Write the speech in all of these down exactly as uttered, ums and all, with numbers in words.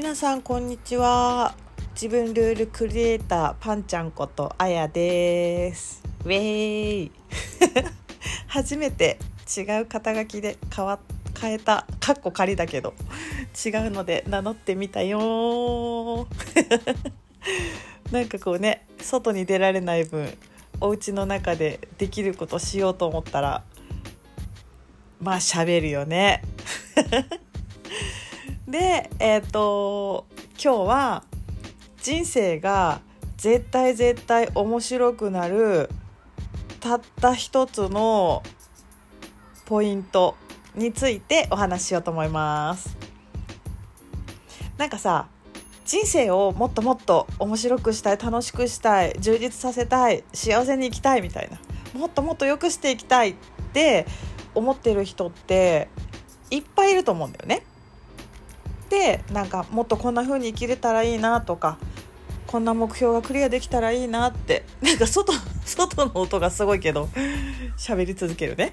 皆さんこんにちは。自分ルールクリエイターパンちゃんことあやです。ウェイ初めて違う肩書きで変わ変えたかっこ仮だけど違うので名乗ってみたよなんかこうね、外に出られない分お家の中でできることしようと思ったらまあ喋るよねで、えーと、今日は人生が絶対絶対面白くなるたった一つのポイントについてお話ししようと思います。なんかさ、人生をもっともっと面白くしたい、楽しくしたい、充実させたい、幸せに生きたいみたいな、もっともっと良くしていきたいって思ってる人っていっぱいいると思うんだよね。で、なんかもっとこんな風に生きれたらいいなとか、こんな目標がクリアできたらいいなって、なんか外、外の音がすごいけど喋り続けるね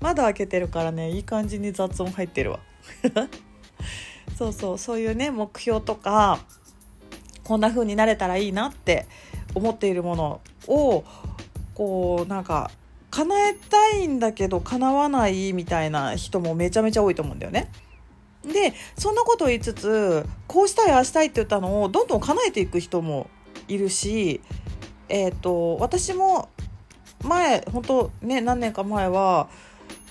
窓開けてるからね、いい感じに雑音入ってるわそうそう、そういうね、目標とかこんな風になれたらいいなって思っているものをこうなんか叶えたいんだけど叶わないみたいな人もめちゃめちゃ多いと思うんだよね。で、そんなことを言いつつ、こうしたいああしたいって言ったのをどんどん叶えていく人もいるし、えーと、私も前本当ね、何年か前は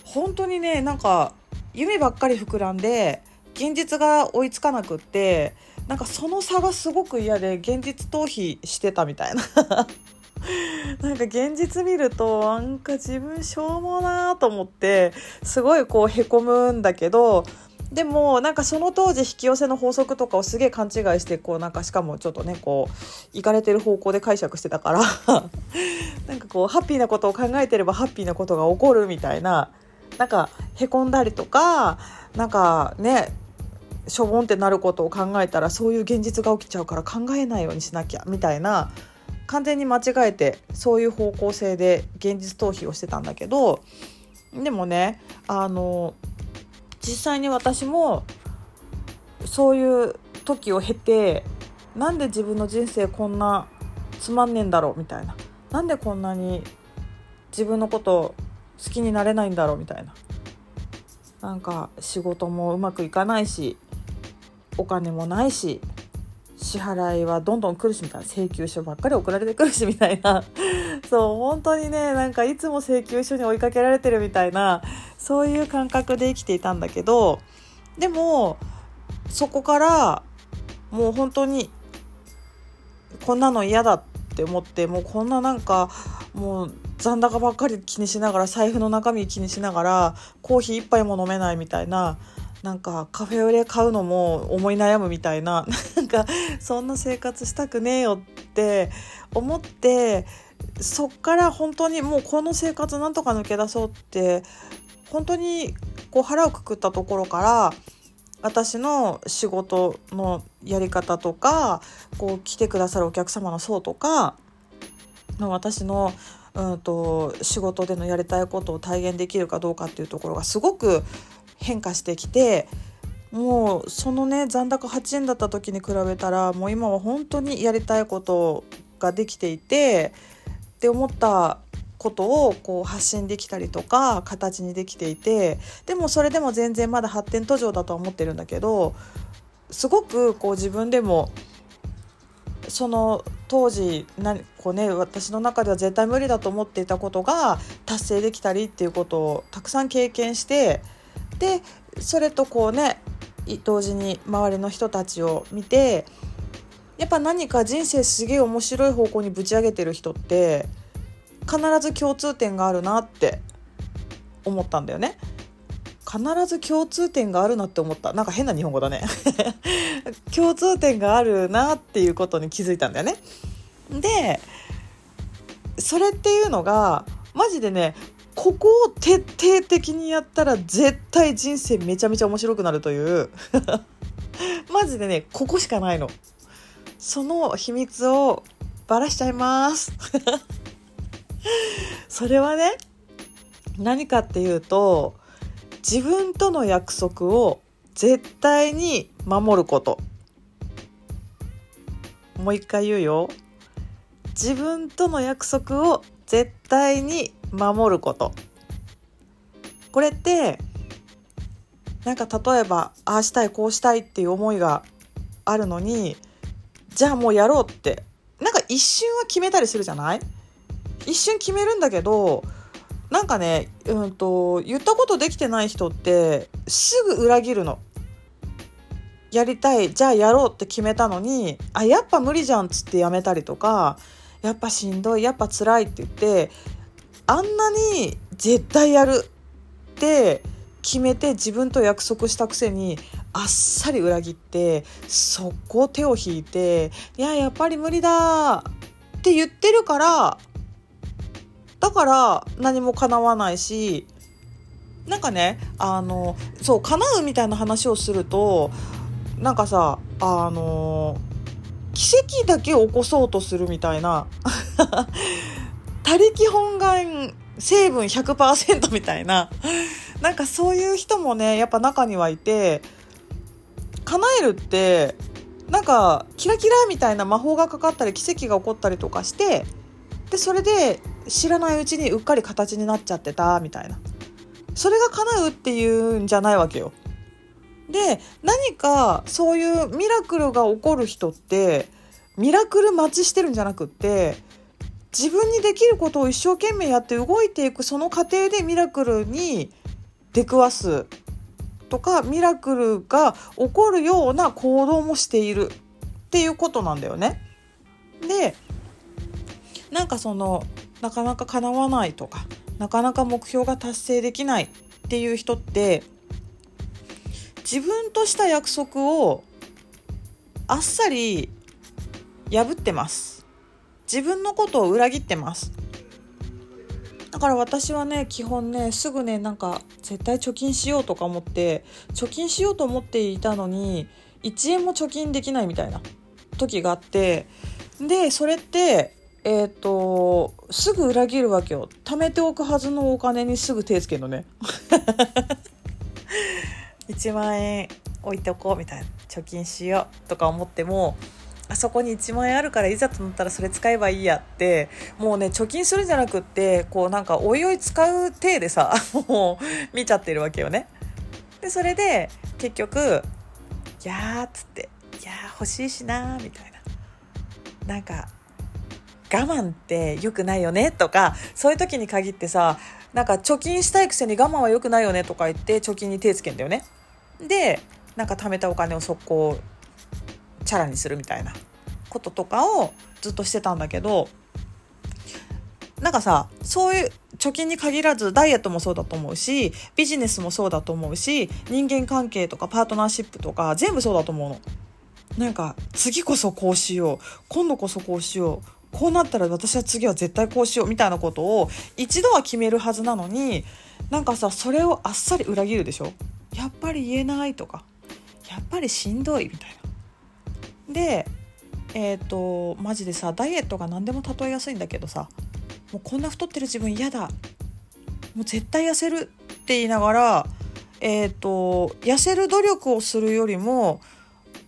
本当にね、なんか夢ばっかり膨らんで現実が追いつかなくって、なんかその差がすごく嫌で現実逃避してたみたいななんか現実見るとなんか自分しょうもなと思ってすごいこうへこむんだけど、でもなんかその当時引き寄せの法則とかをすげえ勘違いして、こうなんかしかもちょっとねこういかれてる方向で解釈してたからなんかこうハッピーなことを考えてればハッピーなことが起こるみたいな、なんかへこんだりとか、なんかねしょぼんってなることを考えたらそういう現実が起きちゃうから考えないようにしなきゃみたいな、完全に間違えてそういう方向性で現実逃避をしてたんだけど、でもね、あの実際に私もそういう時を経て、なんで自分の人生こんなつまんねえんだろうみたいな、なんでこんなに自分のこと好きになれないんだろうみたいな、なんか仕事もうまくいかないし、お金もないし、支払いはどんどん来るしみたいな、請求書ばっかり送られてくるしみたいなそう本当にね、なんかいつも請求書に追いかけられてるみたいな、そういう感覚で生きていたんだけど、でもそこからもう本当にこんなの嫌だって思って、もうこんななんかもう残高ばっかり気にしながら、財布の中身気にしながら、コーヒー一杯も飲めないみたいな、なんかカフェオレ買うのも思い悩むみたいな、なんかそんな生活したくねえよって思って、そっから本当にもうこの生活なんとか抜け出そうって本当にこう腹をくくったところから、私の仕事のやり方とか、こう来てくださるお客様の層とか、私のうんと仕事でのやりたいことを体現できるかどうかっていうところがすごく変化してきて、もうそのね残高はちえんだった時に比べたら、もう今は本当にやりたいことができていて、って思ったことをこう発信できたりとか形にできていて、でもそれでも全然まだ発展途上だとは思ってるんだけど、すごくこう自分でもその当時何こう、ね、私の中では絶対無理だと思っていたことが達成できたりっていうことをたくさん経験して、でそれとこうね同時に周りの人たちを見て、やっぱ何か人生すげえ面白い方向にぶち上げてる人って必ず共通点があるなって思ったんだよね。必ず共通点があるなって思った。なんか変な日本語だね共通点があるなっていうことに気づいたんだよね。でそれっていうのがマジでね、ここを徹底的にやったら絶対人生めちゃめちゃ面白くなるというマジでね、ここしかないの。その秘密をばらしちゃいますそれはね、何かっていうと、自分との約束を絶対に守ること。もう一回言うよ。自分との約束を絶対に守ること。これってなんか例えばああしたいこうしたいっていう思いがあるのに、じゃあもうやろうってなんか一瞬は決めたりするじゃない？一瞬決めるんだけどなんかね、うんと言ったことできてない人ってすぐ裏切るの。やりたい、じゃあやろうって決めたのに、あ、やっぱ無理じゃんっつってやめたりとか、やっぱしんどい、やっぱ辛いって言って、あんなに絶対やるって決めて自分と約束したくせにあっさり裏切ってそこ手を引いて、いややっぱり無理だって言ってるから、だから何も叶わないし、なんかね、あのそう叶うみたいな話をするとなんかさ、あの奇跡だけ起こそうとするみたいな他力本願成分 ひゃくパーセント みたいな、なんかそういう人もねやっぱ中にはいて、叶えるってなんかキラキラみたいな魔法がかかったり奇跡が起こったりとかして、でそれで知らないうちにうっかり形になっちゃってたみたいな、それが叶うっていうんじゃないわけよ。で何かそういうミラクルが起こる人ってミラクル待ちしてるんじゃなくって、自分にできることを一生懸命やって動いていくその過程でミラクルに出くわすとか、ミラクルが起こるような行動もしているっていうことなんだよね。でなんかそのなかなか叶わないとか、なかなか目標が達成できないっていう人って自分とした約束をあっさり破ってます。自分のことを裏切ってます。だから私はね基本ねすぐね、なんか絶対貯金しようとか思って貯金しようと思っていたのにいちえんも貯金できないみたいな時があって、でそれってえーとすぐ裏切るわけよ。貯めておくはずのお金にすぐ手つけるのねいちまんえん置いておこうみたいな、貯金しようとか思っても、あそこにいちまんえんあるからいざとなったらそれ使えばいいやって、もうね貯金するんじゃなくって、こうなんかおいおい使う体でさもう見ちゃってるわけよね。でそれで結局いやーっつって、いやー欲しいしなーみたいな、なんか我慢って良くないよねとか、そういう時に限ってさ、なんか貯金したいくせに我慢は良くないよねとか言って貯金に手つけんだよね。でなんか貯めたお金を速攻チャラにするみたいなこととかをずっとしてたんだけど、なんかさ、そういう貯金に限らずダイエットもそうだと思うし、ビジネスもそうだと思うし、人間関係とかパートナーシップとか全部そうだと思うの。なんか次こそこうしよう、今度こそこうしよう、こうなったら私は次は絶対こうしようみたいなことを一度は決めるはずなのに、なんかさそれをあっさり裏切るでしょ。やっぱり言えないとか、やっぱりしんどいみたいな。でえっとマジでさ、ダイエットが何でも例えやすいんだけどさ、もうこんな太ってる自分嫌だ、もう絶対痩せるって言いながら、えっと痩せる努力をするよりも、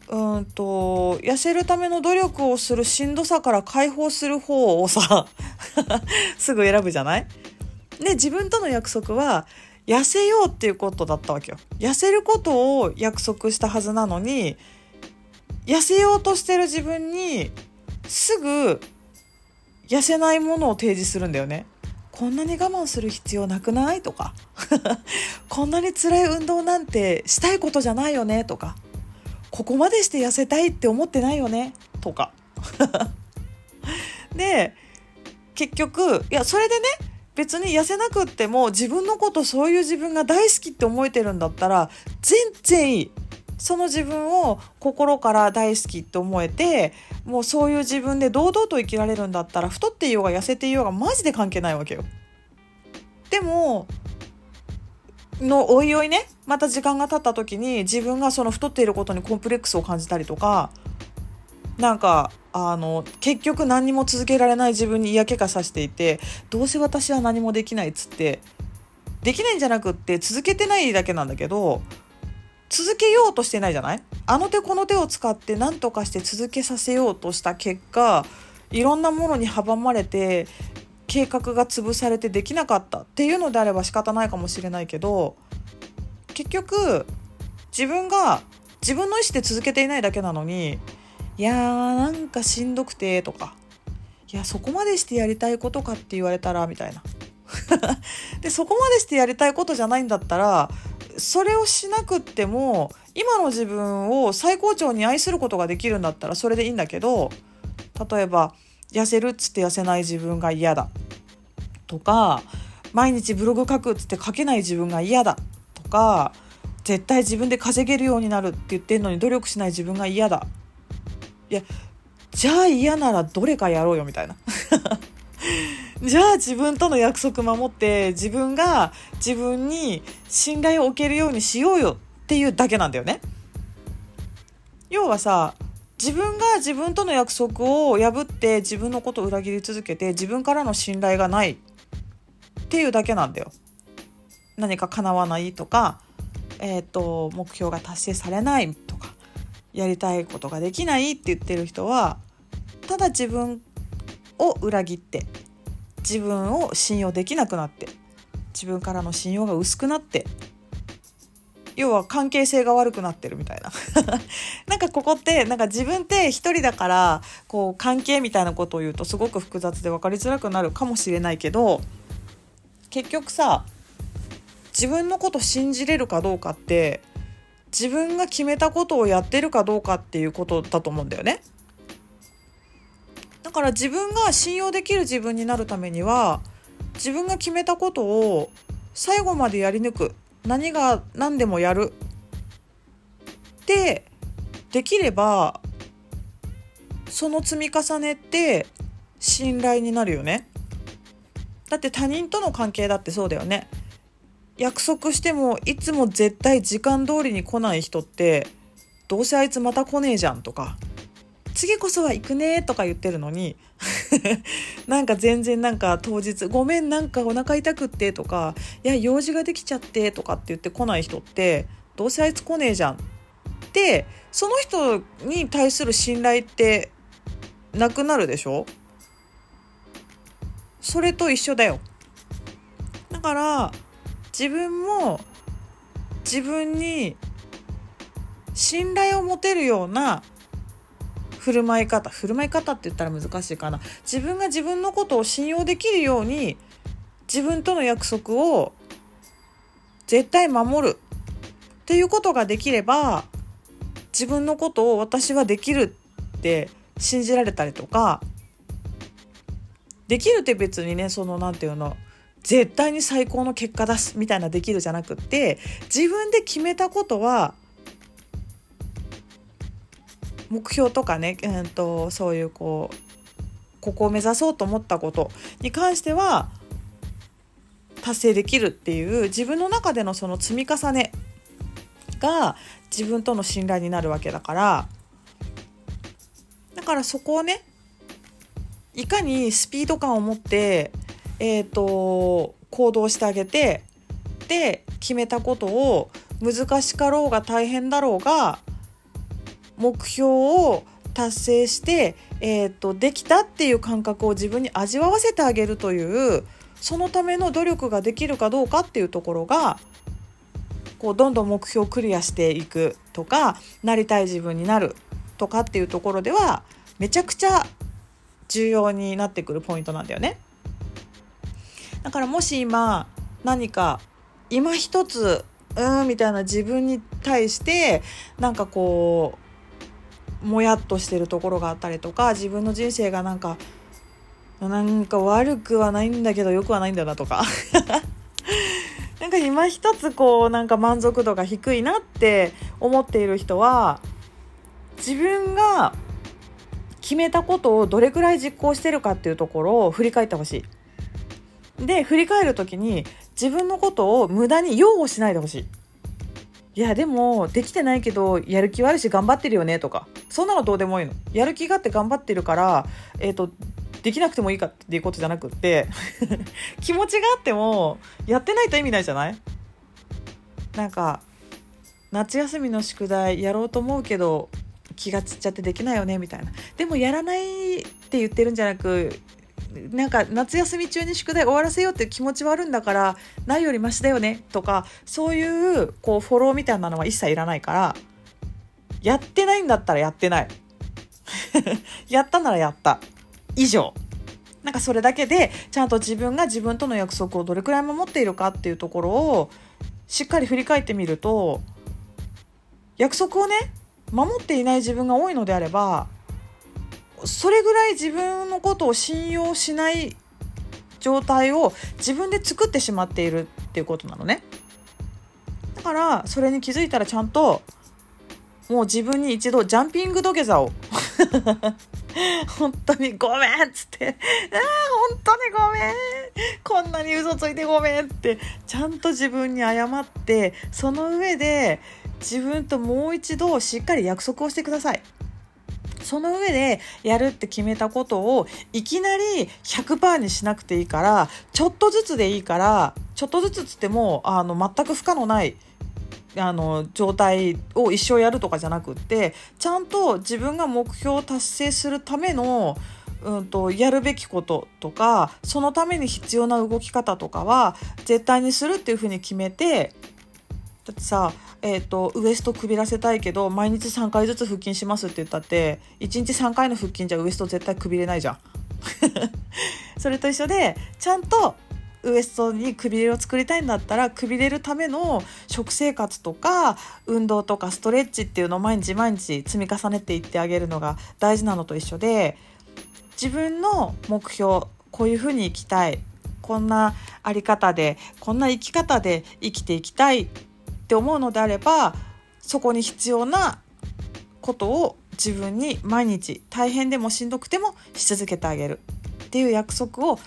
うんと痩せるための努力をするしんどさから解放する方をさすぐ選ぶじゃない？で自分との約束は痩せようっていうことだったわけよ。痩せることを約束したはずなのに、痩せようとしてる自分にすぐ痩せないものを提示するんだよね。こんなに我慢する必要なくないとかこんなに辛い運動なんてしたいことじゃないよねとか、ここまでして痩せたいって思ってないよねとかで結局いや、それでね別に痩せなくっても自分のこと、そういう自分が大好きって思えてるんだったら全然いい。その自分を心から大好きって思えて、もうそういう自分で堂々と生きられるんだったら太っていようが痩せていようがマジで関係ないわけよ。でものおいおいね、また時間が経った時に自分がその太っていることにコンプレックスを感じたりとか、なんかあの結局何にも続けられない自分に嫌気がさしていて、どうせ私は何もできないっつって、できないんじゃなくって続けてないだけなんだけど、続けようとしてないじゃない？あの手この手を使って何とかして続けさせようとした結果、いろんなものに阻まれて計画が潰されてできなかったっていうのであれば仕方ないかもしれないけど、結局自分が自分の意思で続けていないだけなのに、いやーなんかしんどくてとか、いやそこまでしてやりたいことかって言われたらみたいなでそこまでしてやりたいことじゃないんだったら、それをしなくっても今の自分を最高潮に愛することができるんだったらそれでいいんだけど、例えば痩せるっつって痩せない自分が嫌だとか、毎日ブログ書くっつって書けない自分が嫌だとか、絶対自分で稼げるようになるって言ってんのに努力しない自分が嫌だ、いやじゃあ嫌ならどれかやろうよみたいなじゃあ自分との約束守って自分が自分に信頼を置けるようにしようよっていうだけなんだよね。要はさ、自分が自分との約束を破って自分のことを裏切り続けて自分からの信頼がないっていうだけなんだよ。何か叶わないとか、えーと、目標が達成されないとか、やりたいことができないって言ってる人は、ただ自分を裏切って自分を信用できなくなって自分からの信用が薄くなって、要は関係性が悪くなってるみたいななんかここってなんか自分って一人だからこう関係みたいなことを言うとすごく複雑で分かりづらくなるかもしれないけど、結局さ、自分のこと信じれるかどうかって自分が決めたことをやってるかどうかっていうことだと思うんだよね。だから自分が信用できる自分になるためには、自分が決めたことを最後までやり抜く、何が何でもやるで、できればその積み重ねって信頼になるよね。だって他人との関係だってそうだよね。約束してもいつも絶対時間通りに来ない人って、どうせあいつまた来ねえじゃんとか、次こそは行くねとか言ってるのになんか全然、なんか当日ごめんなんかお腹痛くってとか、いや用事ができちゃってとかって言って来ない人って、どうせあいつ来ねえじゃんで、その人に対する信頼ってなくなるでしょ。それと一緒だよ。だから自分も自分に信頼を持てるような振る舞い方、振る舞い方って言ったら難しいかな、自分が自分のことを信用できるように自分との約束を絶対守るっていうことができれば、自分のことを私はできるって信じられたりとか、できるって別にね、そのなんていうの、絶対に最高の結果出すみたいなできるじゃなくって、自分で決めたことは、目標とかね、うんと、そういうこうここを目指そうと思ったことに関しては達成できるっていう自分の中でのその積み重ねが自分との信頼になるわけだから、だからそこをね、いかにスピード感を持って、えーと、行動してあげて、で決めたことを難しかろうが大変だろうが目標を達成して、えーと、できたっていう感覚を自分に味わわせてあげるという、そのための努力ができるかどうかっていうところが、こうどんどん目標をクリアしていくとか、なりたい自分になるとかっていうところでは、めちゃくちゃ重要になってくるポイントなんだよね。だからもし今何か今一つうーんみたいな自分に対してなんかこうもやっとしてるところがあったりとか、自分の人生がなんかなんか悪くはないんだけど良くはないんだなとかなんか今一つこうなんか満足度が低いなって思っている人は、自分が決めたことをどれくらい実行してるかっていうところを振り返ってほしい。で振り返るときに自分のことを無駄に擁護しないでほしい。いやでもできてないけどやる気はあるし頑張ってるよねとか、そんなのどうでもいいの。やる気があって頑張ってるから、えーと、できなくてもいいかっていうことじゃなくって気持ちがあってもやってないと意味ないじゃない。なんか夏休みの宿題やろうと思うけど気が散っちゃってできないよねみたいな。でもやらないって言ってるんじゃなく、なんか夏休み中に宿題終わらせようっていう気持ちはあるんだからないよりマシだよねとか、そういうこうフォローみたいなのは一切いらないから、やってないんだったらやってないやったならやった以上、なんかそれだけでちゃんと自分が自分との約束をどれくらい守っているかっていうところをしっかり振り返ってみると、約束をね守っていない自分が多いのであれば、それぐらい自分のことを信用しない状態を自分で作ってしまっているっていうことなのね。だからそれに気づいたらちゃんともう自分に一度ジャンピング土下座を本当にごめんっつってあ本当にごめんこんなに嘘ついてごめんってちゃんと自分に謝って、その上で自分ともう一度しっかり約束をしてください。その上でやるって決めたことをいきなり ひゃくパーセント にしなくていいから、ちょっとずつでいいから、ちょっとずつつってもあの全く負荷のないあの状態を一生やるとかじゃなくって、ちゃんと自分が目標を達成するための、うんと、やるべきこととか、そのために必要な動き方とかは絶対にするっていうふうに決めて、だってさ、えーと、ウエストくびらせたいけど毎日さんかいずつ腹筋しますって言ったって、いちにちさんかいの腹筋じゃウエスト絶対くびれないじゃんそれと一緒で、ちゃんとウエストにくびれを作りたいんだったら、くびれるための食生活とか運動とかストレッチっていうのを毎日毎日積み重ねていってあげるのが大事なのと一緒で、自分の目標、こういうふうに生きたい、こんなあり方でこんな生き方で生きていきたいって思うのであれば、そこに必要なことを自分に毎日大変でもしんどくてもし続けてあげるっていう約束を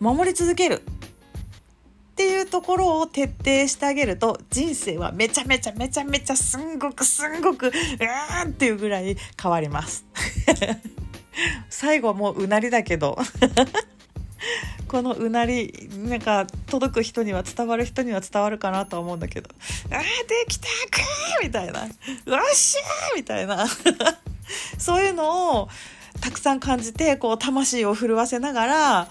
守り続けるっていうところを徹底してあげると、人生はめちゃめちゃめちゃめちゃすんごくすんごくうーんっていうぐらい変わります最後はもううなりだけどこのうなり、なんか届く人には伝わる人には伝わるかなとは思うんだけど、ああできたくーみたいな、よっしゃーみたいなそういうのをたくさん感じて、こう魂を震わせながら、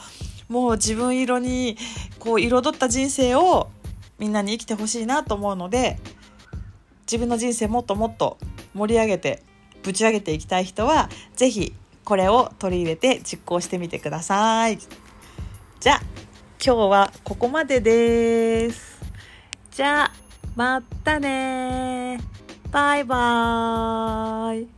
もう自分色にこう彩った人生をみんなに生きてほしいなと思うので、自分の人生もっともっと盛り上げてぶち上げていきたい人はぜひこれを取り入れて実行してみてください。じゃあ今日はここまでです。じゃあまたね、バイバイ。